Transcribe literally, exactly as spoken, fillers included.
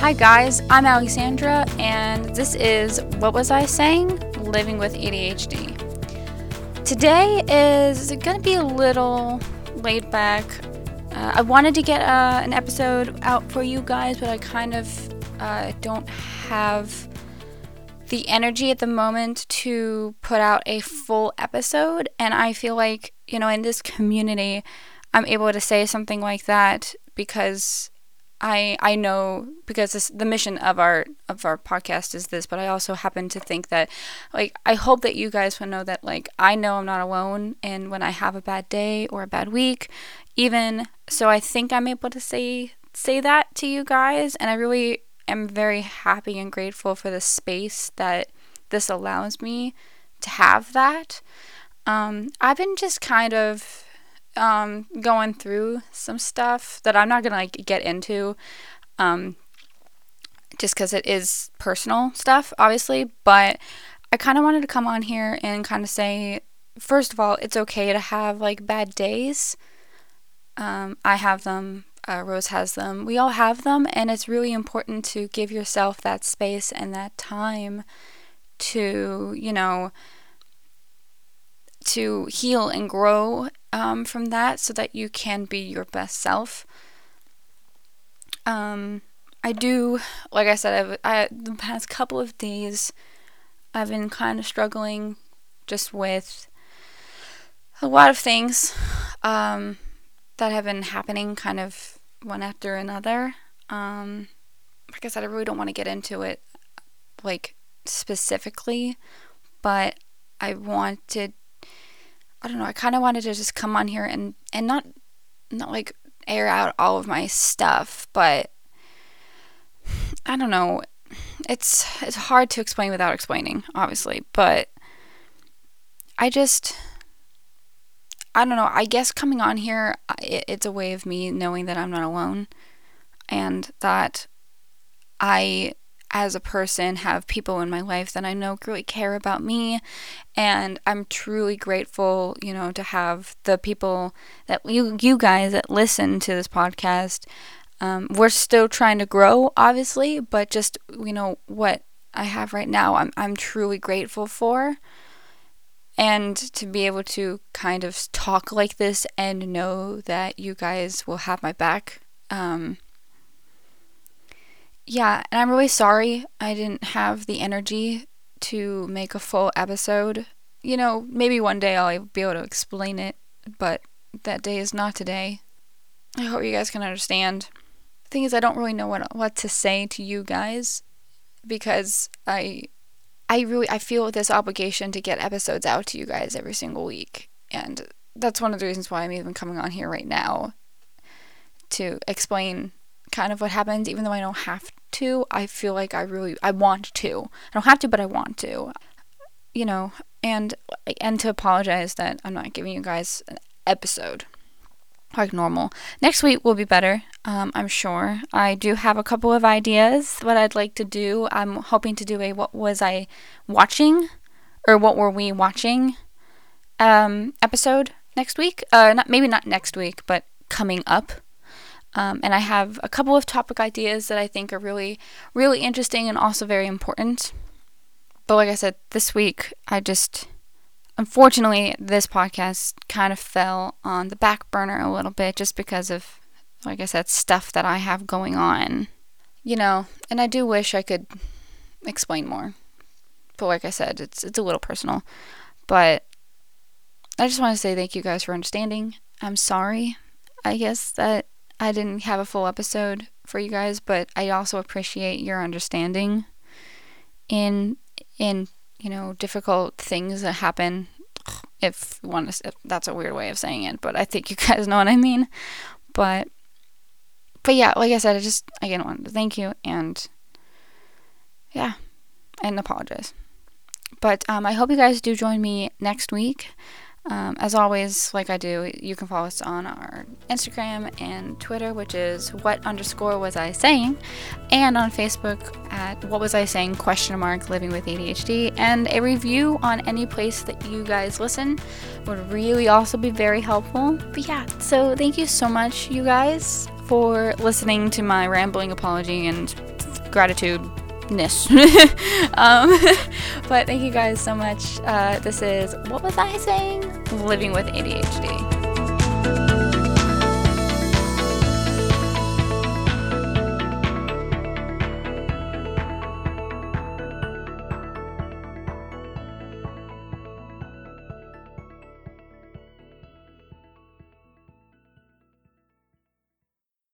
Hi guys, I'm Alexandra and this is What Was I Saying? Living with A D H D. Today is going to be a little laid back. Uh, I wanted to get uh, an episode out for you guys, but I kind of uh, don't have the energy at the moment to put out a full episode. And I feel like, you know, in this community, I'm able to say something like that because I I know because this, the mission of our of our podcast is this, but I also happen to think that, like, I hope that you guys will know that, like, I know I'm not alone, and when I have a bad day or a bad week, even so, I think I'm able to say say that to you guys, and I really am very happy and grateful for the space that this allows me to have that. Um, I've been just kind of. um going through some stuff that I'm not gonna like get into um just because it is personal stuff, obviously, but I kind of wanted to come on here and kind of say, first of all, it's okay to have like bad days. um I have them, uh, Rose has them, we all have them, and it's really important to give yourself that space and that time to, you know, to heal and grow um, from that so that you can be your best self. Um, I do, like I said, I've, I, the past couple of days, I've been kind of struggling just with a lot of things um, that have been happening kind of one after another. Um, like I said, I really don't want to get into it, like, specifically, but I wanted I don't know, I kind of wanted to just come on here and, and not, not like air out all of my stuff, but I don't know, it's, it's hard to explain without explaining, obviously, but I just, I don't know, I guess coming on here, it, it's a way of me knowing that I'm not alone, and that I, as a person, have people in my life that I know really care about me, and I'm truly grateful, you know, to have the people that you you guys that listen to this podcast. Um, we're still trying to grow, obviously, but just, you know, what I have right now, I'm I'm truly grateful for, and to be able to kind of talk like this and know that you guys will have my back. Um, Yeah, and I'm really sorry I didn't have the energy to make a full episode. You know, maybe one day I'll be able to explain it, but that day is not today. I hope you guys can understand. The thing is, I don't really know what what to say to you guys because I I really I feel this obligation to get episodes out to you guys every single week, and that's one of the reasons why I'm even coming on here right now to explain kind of what happens, even though I don't have to. I feel like I really, I want to. I don't have to, but I want to. You know, and and to apologize that I'm not giving you guys an episode like normal. Next week will be better, um, I'm sure. I do have a couple of ideas what I'd like to do. I'm hoping to do a What Was I Watching? Or What Were We Watching? Um, episode next week. Uh, not maybe not next week, but coming up. Um, and I have a couple of topic ideas that I think are really, really interesting and also very important. But like I said, this week, I just, unfortunately, this podcast kind of fell on the back burner a little bit just because of, like I said, stuff that I have going on. You know, and I do wish I could explain more. But like I said, it's it's a little personal. But I just want to say thank you guys for understanding. I'm sorry, I guess, that I didn't have a full episode for you guys, but I also appreciate your understanding in, in, you know, difficult things that happen, if one is, if that's a weird way of saying it, but I think you guys know what I mean, but, but yeah, like I said, I just, again, wanted to thank you, and, yeah, and apologize, but, um, I hope you guys do join me next week. Um, as always, like I do, you can follow us on our Instagram and Twitter, which is what underscore was I saying, and on Facebook at what was I saying question mark living with A D H D, and a review on any place that you guys listen would really also be very helpful. But yeah, so thank you so much, you guys, for listening to my rambling apology and gratitude-ness. um, but thank you guys so much. Uh, this is What Was I Saying? Living with A D H D.